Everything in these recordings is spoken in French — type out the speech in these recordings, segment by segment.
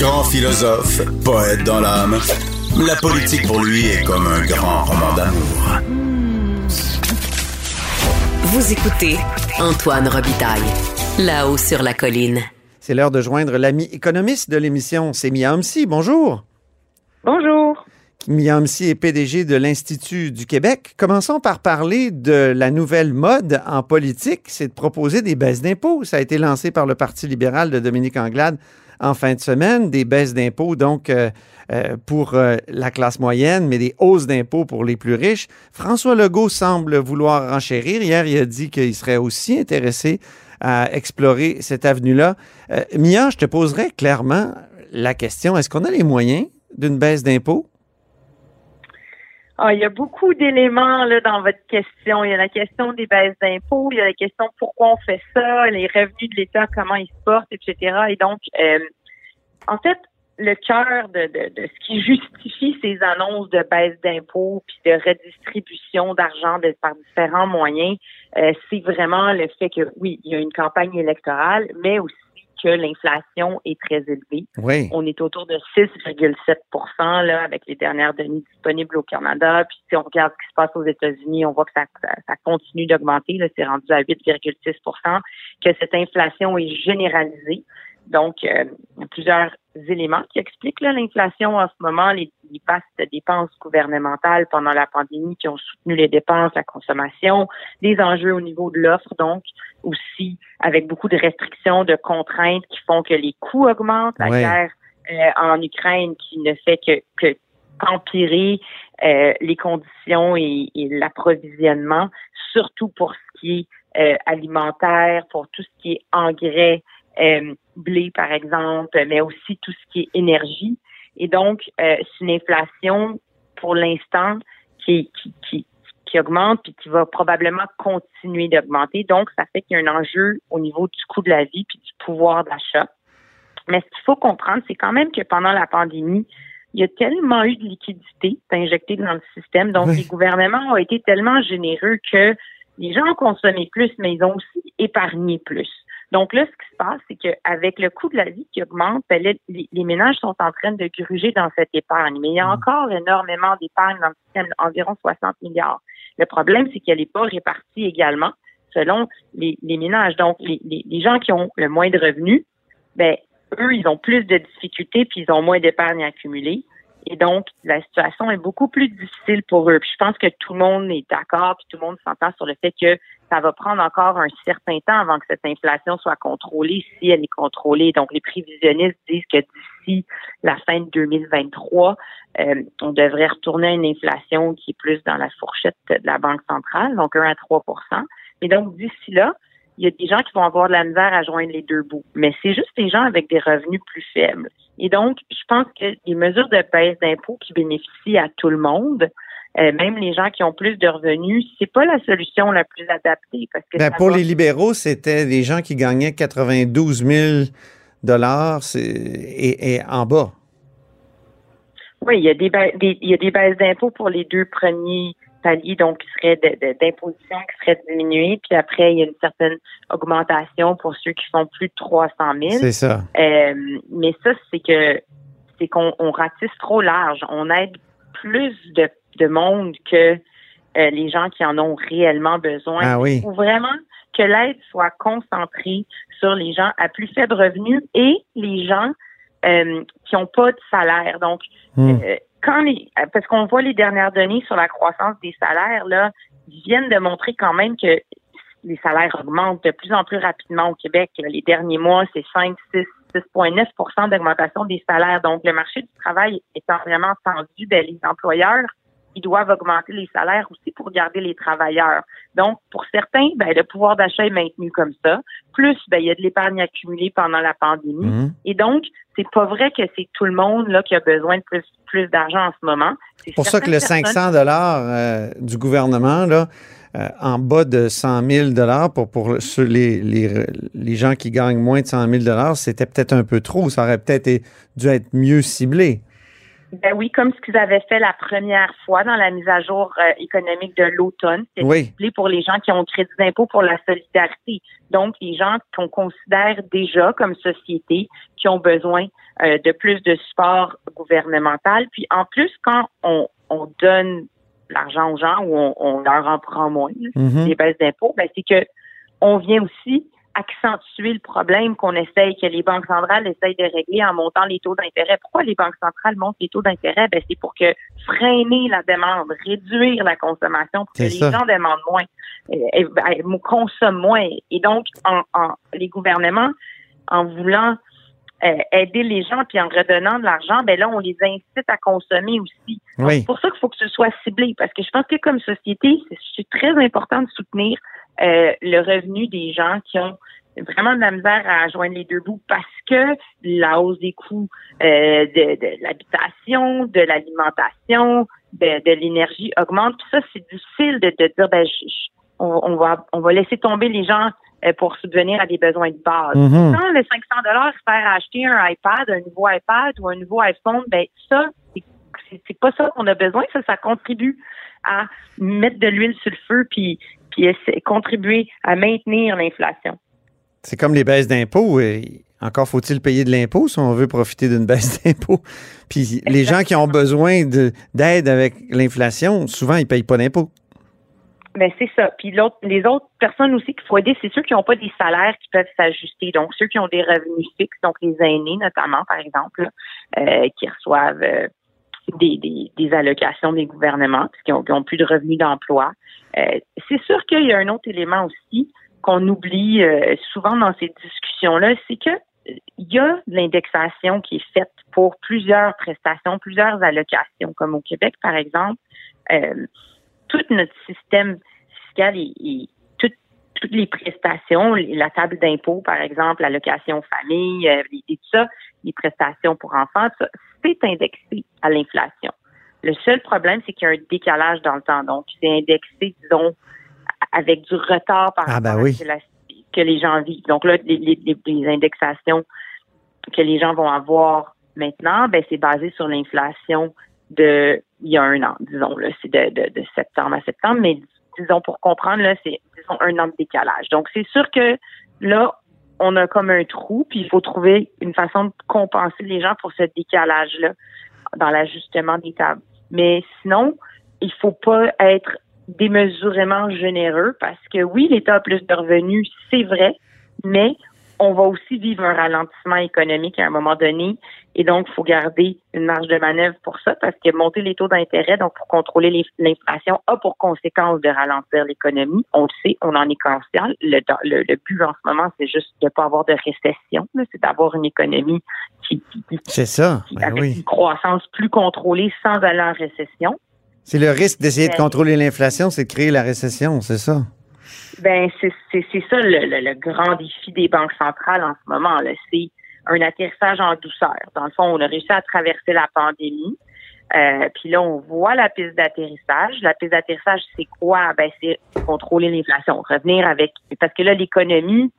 Grand philosophe, poète dans l'âme, la politique pour lui est comme un grand roman d'amour. Vous écoutez Antoine Robitaille, là-haut sur la colline. C'est l'heure de joindre l'ami économiste de l'émission, Sémia Hamsi. Bonjour. Bonjour. Sémia Hamsi est PDG de l'Institut du Québec. Commençons par parler de la nouvelle mode en politique, c'est de proposer des baisses d'impôts. Ça a été lancé par le Parti libéral de Dominique Anglade en fin de semaine, des baisses d'impôts donc pour la classe moyenne, mais des hausses d'impôts pour les plus riches. François Legault semble vouloir renchérir. Hier, il a dit qu'il serait aussi intéressé à explorer cette avenue-là. Mia, je te poserai clairement la question, est-ce qu'on a les moyens d'une baisse d'impôts? Il y a beaucoup d'éléments là dans votre question. Il y a la question des baisses d'impôts, il y a la question pourquoi on fait ça, les revenus de l'État, comment ils se portent, etc. Et donc, en fait, le cœur de ce qui justifie ces annonces de baisse d'impôts puis de redistribution d'argent par différents moyens, c'est vraiment le fait que, oui, il y a une campagne électorale, mais aussi que l'inflation est très élevée. Oui. On est autour de 6,7 % là, avec les dernières données disponibles au Canada. Puis si on regarde ce qui se passe aux États-Unis, on voit que ça continue d'augmenter. Là, c'est rendu à 8,6 %, que cette inflation est généralisée. Donc, plusieurs éléments qui expliquent là, l'inflation en ce moment, les passes de dépenses gouvernementales pendant la pandémie qui ont soutenu les dépenses, la consommation, des enjeux au niveau de l'offre, donc aussi avec beaucoup de restrictions, de contraintes qui font que les coûts augmentent. La guerre en Ukraine qui ne fait que empirer les conditions et l'approvisionnement, surtout pour ce qui est alimentaire, pour tout ce qui est engrais, blé, par exemple, mais aussi tout ce qui est énergie. Et donc, c'est une inflation, pour l'instant, qui augmente puis qui va probablement continuer d'augmenter. Donc, ça fait qu'il y a un enjeu au niveau du coût de la vie puis du pouvoir d'achat. Mais ce qu'il faut comprendre, c'est quand même que pendant la pandémie, il y a tellement eu de liquidités injectées dans le système. Donc, les gouvernements ont été tellement généreux que les gens ont consommé plus, mais ils ont aussi épargné plus. Donc là, ce qui se passe, c'est qu'avec le coût de la vie qui augmente, les ménages sont en train de gruger dans cette épargne. Mais il y a encore énormément d'épargne dans le système, environ 60 milliards. Le problème, c'est qu'elle n'est pas répartie également selon les ménages. Donc, les gens qui ont le moins de revenus, ben eux, ils ont plus de difficultés puis ils ont moins d'épargne accumulée. Et donc, la situation est beaucoup plus difficile pour eux. Puis je pense que tout le monde est d'accord, puis tout le monde s'entend sur le fait que ça va prendre encore un certain temps avant que cette inflation soit contrôlée, si elle est contrôlée. Donc, les prévisionnistes disent que d'ici la fin de 2023, on devrait retourner à une inflation qui est plus dans la fourchette de la Banque centrale, donc 1 à 3 %. Mais donc, d'ici là, il y a des gens qui vont avoir de la misère à joindre les deux bouts. Mais c'est juste des gens avec des revenus plus faibles. Et donc, je pense que les mesures de baisse d'impôts qui bénéficient à tout le monde, même les gens qui ont plus de revenus, c'est pas la solution la plus adaptée. Parce que pour les libéraux, c'était des gens qui gagnaient 92 000 $ et en bas. Oui, il y a des baisses d'impôts pour les deux premiers paliers, donc qui serait d'imposition qui serait diminuée, puis après il y a une certaine augmentation pour ceux qui font plus de 300 000. C'est ça. Mais ça, c'est qu'on ratisse trop large. On aide plus de monde que les gens qui en ont réellement besoin. Ah oui. Il faut vraiment que l'aide soit concentrée sur les gens à plus faible revenu et les gens qui n'ont pas de salaire. Donc, parce qu'on voit les dernières données sur la croissance des salaires, là, ils viennent de montrer quand même que les salaires augmentent de plus en plus rapidement au Québec. Les derniers mois, c'est 5, 6, 6,9 % d'augmentation des salaires. Donc, le marché du travail étant vraiment tendu, les employeurs, ils doivent augmenter les salaires aussi pour garder les travailleurs. Donc, pour certains, le pouvoir d'achat est maintenu comme ça. Plus, il y a de l'épargne accumulée pendant la pandémie. Et donc, c'est pas vrai que c'est tout le monde là qui a besoin de plus d'argent en ce moment. C'est pour ça que le 500 $ du gouvernement, là, en bas de 100 000 $ pour ceux, les gens qui gagnent moins de 100 000 $, c'était peut-être un peu trop. Ça aurait peut-être dû être mieux ciblé. Ben oui, comme ce qu'ils avaient fait la première fois dans la mise à jour économique de l'automne. C'est oui. Pour les gens qui ont crédit d'impôt pour la solidarité. Donc, les gens qu'on considère déjà comme société qui ont besoin de plus de support gouvernemental. Puis, en plus, quand on donne l'argent aux gens ou on leur en prend moins, mm-hmm. les baisses d'impôts, ben c'est que on vient aussi accentuer le problème qu'on essaye, que les banques centrales essayent de régler en montant les taux d'intérêt. Pourquoi les banques centrales montent les taux d'intérêt? Ben, c'est pour que freiner la demande, réduire la consommation, pour que les gens demandent moins, consomment moins. Et donc, les gouvernements, en voulant aider les gens puis en redonnant de l'argent, ben là, on les incite à consommer aussi. Oui. C'est pour ça qu'il faut que ce soit ciblé, parce que je pense que comme société, c'est très important de soutenir le revenu des gens qui ont vraiment de la misère à joindre les deux bouts parce que la hausse des coûts de l'habitation, de l'alimentation, de l'énergie augmente. Puis ça, c'est difficile de dire ben on va laisser tomber les gens pour subvenir à des besoins de base. Mm-hmm. Sans les $500 faire acheter un iPad, un nouveau iPad ou un nouveau iPhone, ben ça, c'est pas ça qu'on a besoin. Ça contribue à mettre de l'huile sur le feu puis contribuer à maintenir l'inflation. C'est comme les baisses d'impôts. Encore faut-il payer de l'impôt si on veut profiter d'une baisse d'impôt. Puis exactement. Les gens qui ont besoin d'aide avec l'inflation, souvent, ils ne payent pas d'impôt. Ben c'est ça. Puis les autres personnes aussi qu'il faut aider, c'est ceux qui n'ont pas des salaires qui peuvent s'ajuster. Donc, ceux qui ont des revenus fixes, donc les aînés notamment, par exemple, qui reçoivent des allocations des gouvernements, qui ont plus de revenus d'emploi. C'est sûr qu'il y a un autre élément aussi qu'on oublie souvent dans ces discussions-là, c'est que il y a de l'indexation qui est faite pour plusieurs prestations, plusieurs allocations, comme au Québec, par exemple. Tout notre système fiscal et toutes les prestations, la table d'impôt, par exemple, l'allocation famille, et tout ça, les prestations pour enfants, ça, c'est indexé à l'inflation. Le seul problème, c'est qu'il y a un décalage dans le temps. Donc, c'est indexé, disons, avec du retard par rapport à ce que les gens vivent. Donc là, les indexations que les gens vont avoir maintenant, ben c'est basé sur l'inflation il y a un an, disons, là, c'est de septembre à septembre, mais disons, pour comprendre, là, c'est disons, un an de décalage. Donc, c'est sûr que là, on a comme un trou, puis il faut trouver une façon de compenser les gens pour ce décalage-là dans l'ajustement des tables. Mais sinon, il faut pas être démesurément généreux parce que oui, l'État a plus de revenus, c'est vrai, mais on va aussi vivre un ralentissement économique à un moment donné et donc il faut garder une marge de manœuvre pour ça parce que monter les taux d'intérêt, donc pour contrôler l'inflation, a pour conséquence de ralentir l'économie. On le sait, on en est conscient. Le but en ce moment, c'est juste de ne pas avoir de récession, là. C'est d'avoir une économie qui, avec une croissance plus contrôlée sans aller en récession. C'est le risque d'essayer de contrôler l'inflation, c'est de créer la récession, c'est ça? Ben c'est ça le grand défi des banques centrales en ce moment, là. C'est un atterrissage en douceur. Dans le fond, on a réussi à traverser la pandémie. Puis là, on voit la piste d'atterrissage. La piste d'atterrissage, c'est quoi? Ben c'est contrôler l'inflation, revenir avec parce que là, l'économie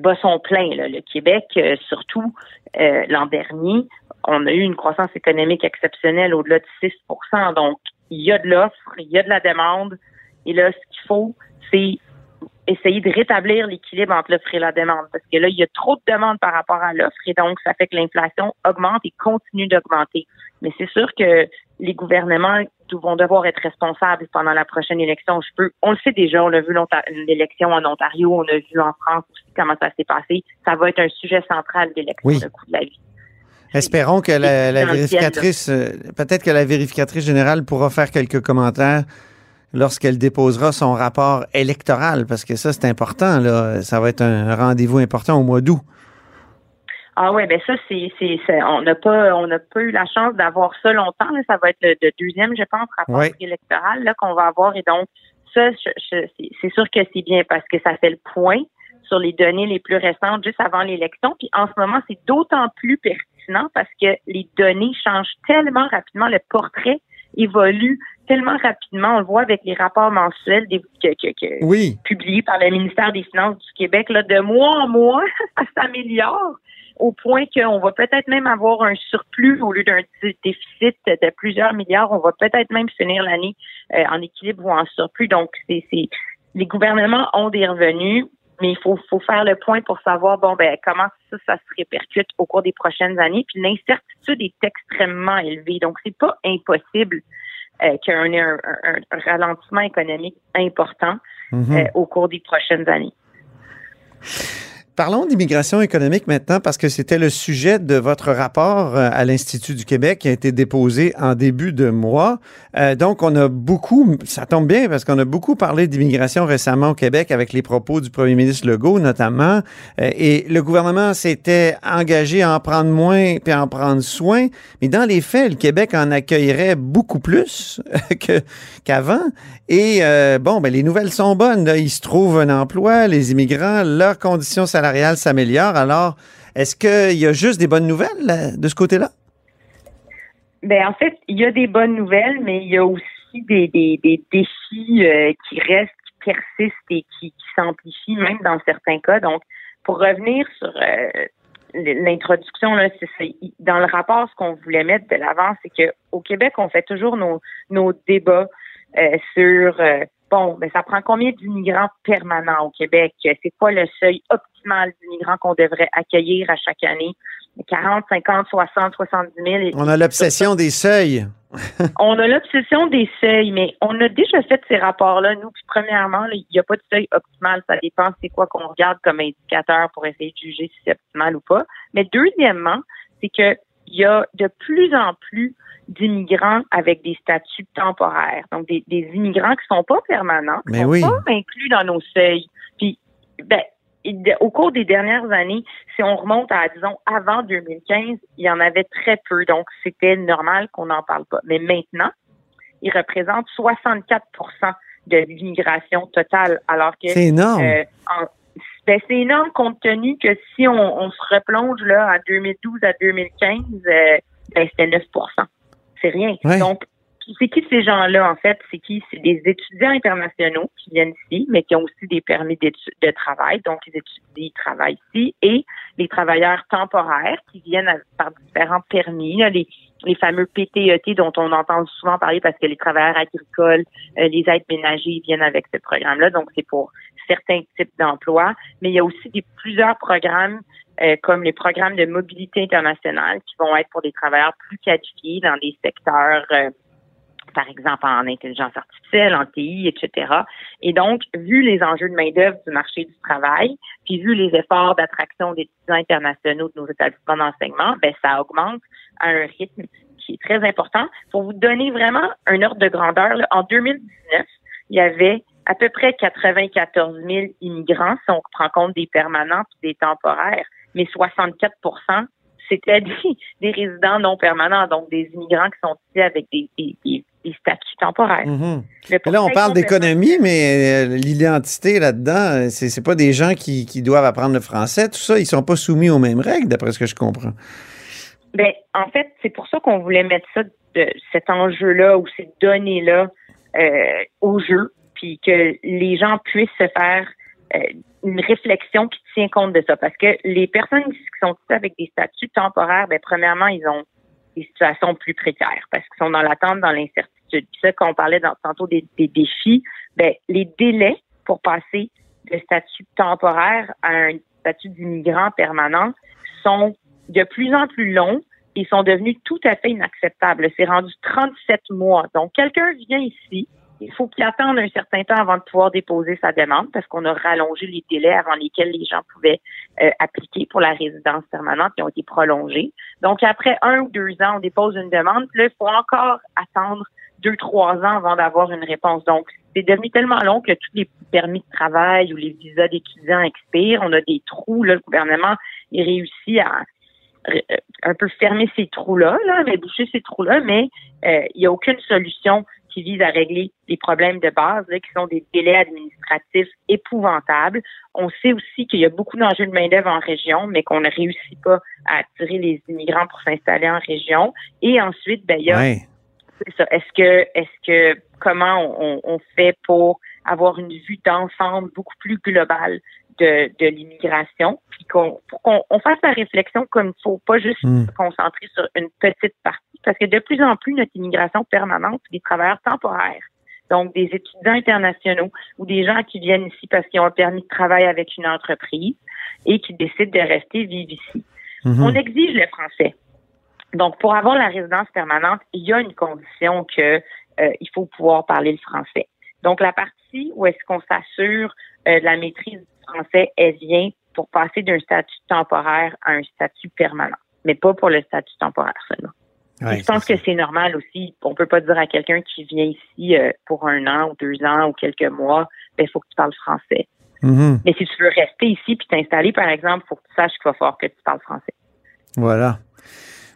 bat son plein, là. Le Québec, surtout l'an dernier, on a eu une croissance économique exceptionnelle au-delà de 6 %. Donc, il y a de l'offre, il y a de la demande. Et là, ce qu'il faut, c'est essayer de rétablir l'équilibre entre l'offre et la demande. Parce que là, il y a trop de demandes par rapport à l'offre et donc, ça fait que l'inflation augmente et continue d'augmenter. Mais c'est sûr que les gouvernements vont devoir être responsables pendant la prochaine élection. On le sait déjà, on a vu l'élection en Ontario, on a vu en France aussi comment ça s'est passé. Ça va être un sujet central d'élection, le coût de la vie. Espérons que la vérificatrice, peut-être que la vérificatrice générale pourra faire quelques commentaires lorsqu'elle déposera son rapport électoral, parce que ça, c'est important, là. Ça va être un rendez-vous important au mois d'août. Ah oui, bien ça, on n'a pas eu la chance d'avoir ça longtemps, là. Ça va être le deuxième, je pense, rapport électoral là, qu'on va avoir. Et donc, ça, c'est sûr que c'est bien parce que ça fait le point sur les données les plus récentes juste avant l'élection. Puis en ce moment, c'est d'autant plus pertinent parce que les données changent tellement rapidement, le portrait évolue tellement rapidement. On le voit avec les rapports mensuels publiés par le ministère des Finances du Québec. Là, de mois en mois, ça s'améliore. au point qu'on va peut-être même avoir un surplus au lieu d'un déficit de plusieurs milliards. On va peut-être même finir l'année en équilibre ou en surplus. Donc, c'est les gouvernements ont des revenus, mais il faut faire le point pour savoir comment ça se répercute au cours des prochaines années. Puis l'incertitude est extrêmement élevée. Donc, c'est pas impossible qu'il y ait un ralentissement économique important au cours des prochaines années. Parlons d'immigration économique maintenant, parce que c'était le sujet de votre rapport à l'Institut du Québec qui a été déposé en début de mois. Donc, on a beaucoup, ça tombe bien, parce qu'on a beaucoup parlé d'immigration récemment au Québec avec les propos du premier ministre Legault notamment. Et le gouvernement s'était engagé à en prendre moins puis à en prendre soin. Mais dans les faits, le Québec en accueillerait beaucoup plus qu'avant. Et les nouvelles sont bonnes. Là, ils se trouvent un emploi, les immigrants, leurs conditions salariales s'améliore. Alors, est-ce qu'il y a juste des bonnes nouvelles de ce côté-là? Bien, en fait, il y a des bonnes nouvelles, mais il y a aussi des défis qui restent, qui persistent et qui s'amplifient, même dans certains cas. Donc, pour revenir sur l'introduction, là, dans le rapport, ce qu'on voulait mettre de l'avant, c'est qu'au Québec, on fait toujours nos débats sur... mais ça prend combien d'immigrants permanents au Québec? C'est quoi le seuil optimal d'immigrants qu'on devrait accueillir à chaque année? 40, 50, 60, 70 000. On a l'obsession des seuils. On a l'obsession des seuils, mais on a déjà fait ces rapports-là, nous. Puis premièrement, il n'y a pas de seuil optimal. Ça dépend c'est quoi qu'on regarde comme indicateur pour essayer de juger si c'est optimal ou pas. Mais deuxièmement, c'est que il y a de plus en plus d'immigrants avec des statuts temporaires. Donc, des immigrants qui ne sont pas permanents, qui ne sont pas inclus dans nos seuils. Puis, au cours des dernières années, si on remonte à, disons, avant 2015, il y en avait très peu. Donc, c'était normal qu'on n'en parle pas. Mais maintenant, ils représentent 64 % de l'immigration totale. Alors que, c'est énorme. C'est énorme compte tenu que si on se replonge là à 2012 à 2015, c'était 9 %. C'est rien. Ouais. Donc, c'est qui ces gens-là, en fait? C'est qui? C'est des étudiants internationaux qui viennent ici, mais qui ont aussi des permis de travail. Donc, ils travaillent ici. Et les travailleurs temporaires qui viennent par différents permis, là, les fameux PTET dont on entend souvent parler parce que les travailleurs agricoles, les aides ménagers viennent avec ce programme-là. Donc, c'est pour certains types d'emplois. Mais il y a aussi plusieurs programmes comme les programmes de mobilité internationale qui vont être pour des travailleurs plus qualifiés dans des secteurs, par exemple en intelligence artificielle, en TI, etc. Et donc, vu les enjeux de main-d'œuvre du marché du travail, puis vu les efforts d'attraction des étudiants internationaux de nos établissements d'enseignement, ça augmente à un rythme qui est très important. Pour vous donner vraiment un ordre de grandeur, là, en 2019, il y avait à peu près 94 000 immigrants, si on prend compte des permanents et des temporaires, mais 64 % c'était des résidents non permanents, donc des immigrants qui sont ici avec des statuts temporaires. Mm-hmm. Là, on parle d'économie, mais l'identité là-dedans, c'est pas des gens qui doivent apprendre le français, tout ça, ils sont pas soumis aux mêmes règles, d'après ce que je comprends. Bien, en fait, c'est pour ça qu'on voulait mettre cet enjeu-là ou ces données-là au jeu, puis que les gens puissent se faire une réflexion qui tient compte de ça. Parce que les personnes qui sont avec des statuts temporaires, premièrement, ils ont des situations plus précaires parce qu'ils sont dans l'attente, dans l'incertitude. Puis ça, quand on parlait tantôt des défis, les délais pour passer de statut temporaire à un statut d'immigrant permanent sont de plus en plus longs. Ils sont devenus tout à fait inacceptables. C'est rendu 37 mois. Donc, quelqu'un vient ici, il faut qu'il attende un certain temps avant de pouvoir déposer sa demande parce qu'on a rallongé les délais avant lesquels les gens pouvaient appliquer pour la résidence permanente qui ont été prolongés. Donc, après 1 ou 2 ans, on dépose une demande. Puis là, il faut encore attendre 2-3 ans avant d'avoir une réponse. Donc, c'est devenu tellement long que tous les permis de travail ou les visas d'étudiants expirent. On a des trous. Là, le gouvernement il réussit à un peu fermer ces trous-là, boucher ces trous-là, mais il n'y a aucune solution qui vise à régler les problèmes de base, qui sont des délais administratifs épouvantables. On sait aussi qu'il y a beaucoup d'enjeux de main-d'œuvre en région, mais qu'on ne réussit pas à attirer les immigrants pour s'installer en région. Et ensuite, il y a c'est ça. Est-ce que comment on fait pour avoir une vue d'ensemble beaucoup plus globale de l'immigration, puis qu'on fasse la réflexion comme il faut, pas juste se concentrer sur une petite partie, parce que de plus en plus, notre immigration permanente, c'est des travailleurs temporaires, donc des étudiants internationaux ou des gens qui viennent ici parce qu'ils ont un permis de travail avec une entreprise et qui décident de rester vivre ici. Mm-hmm. On exige le français. Donc, pour avoir la résidence permanente, il y a une condition que il faut pouvoir parler le français. Donc, la partie où est-ce qu'on s'assure de la maîtrise du français, elle vient pour passer d'un statut temporaire à un statut permanent, mais pas pour le statut temporaire seulement. Ouais, je pense que c'est normal aussi. On peut pas dire à quelqu'un qui vient ici pour 1 an ou 2 ans ou quelques mois, ben faut que tu parles français. Mm-hmm. Mais si tu veux rester ici puis t'installer, par exemple, faut que tu saches qu'il va falloir que tu parles français. Voilà.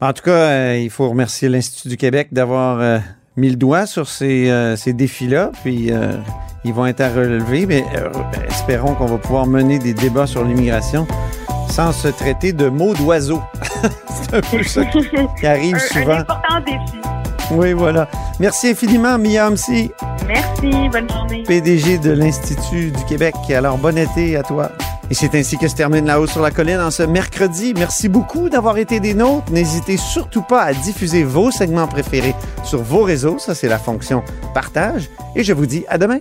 En tout cas, il faut remercier l'Institut du Québec d'avoir mis le doigt sur ces défis-là, puis ils vont être à relever, mais espérons qu'on va pouvoir mener des débats sur l'immigration sans se traiter de mots d'oiseau. C'est un peu ça qui arrive souvent. Un important défi. Oui, voilà. Merci infiniment, Sémia Hamsi. Merci, bonne journée. PDG de l'Institut du Québec. Alors, bon été à toi. Et c'est ainsi que se termine La Haut sur la colline en ce mercredi. Merci beaucoup d'avoir été des nôtres. N'hésitez surtout pas à diffuser vos segments préférés sur vos réseaux. Ça, c'est la fonction partage. Et je vous dis à demain.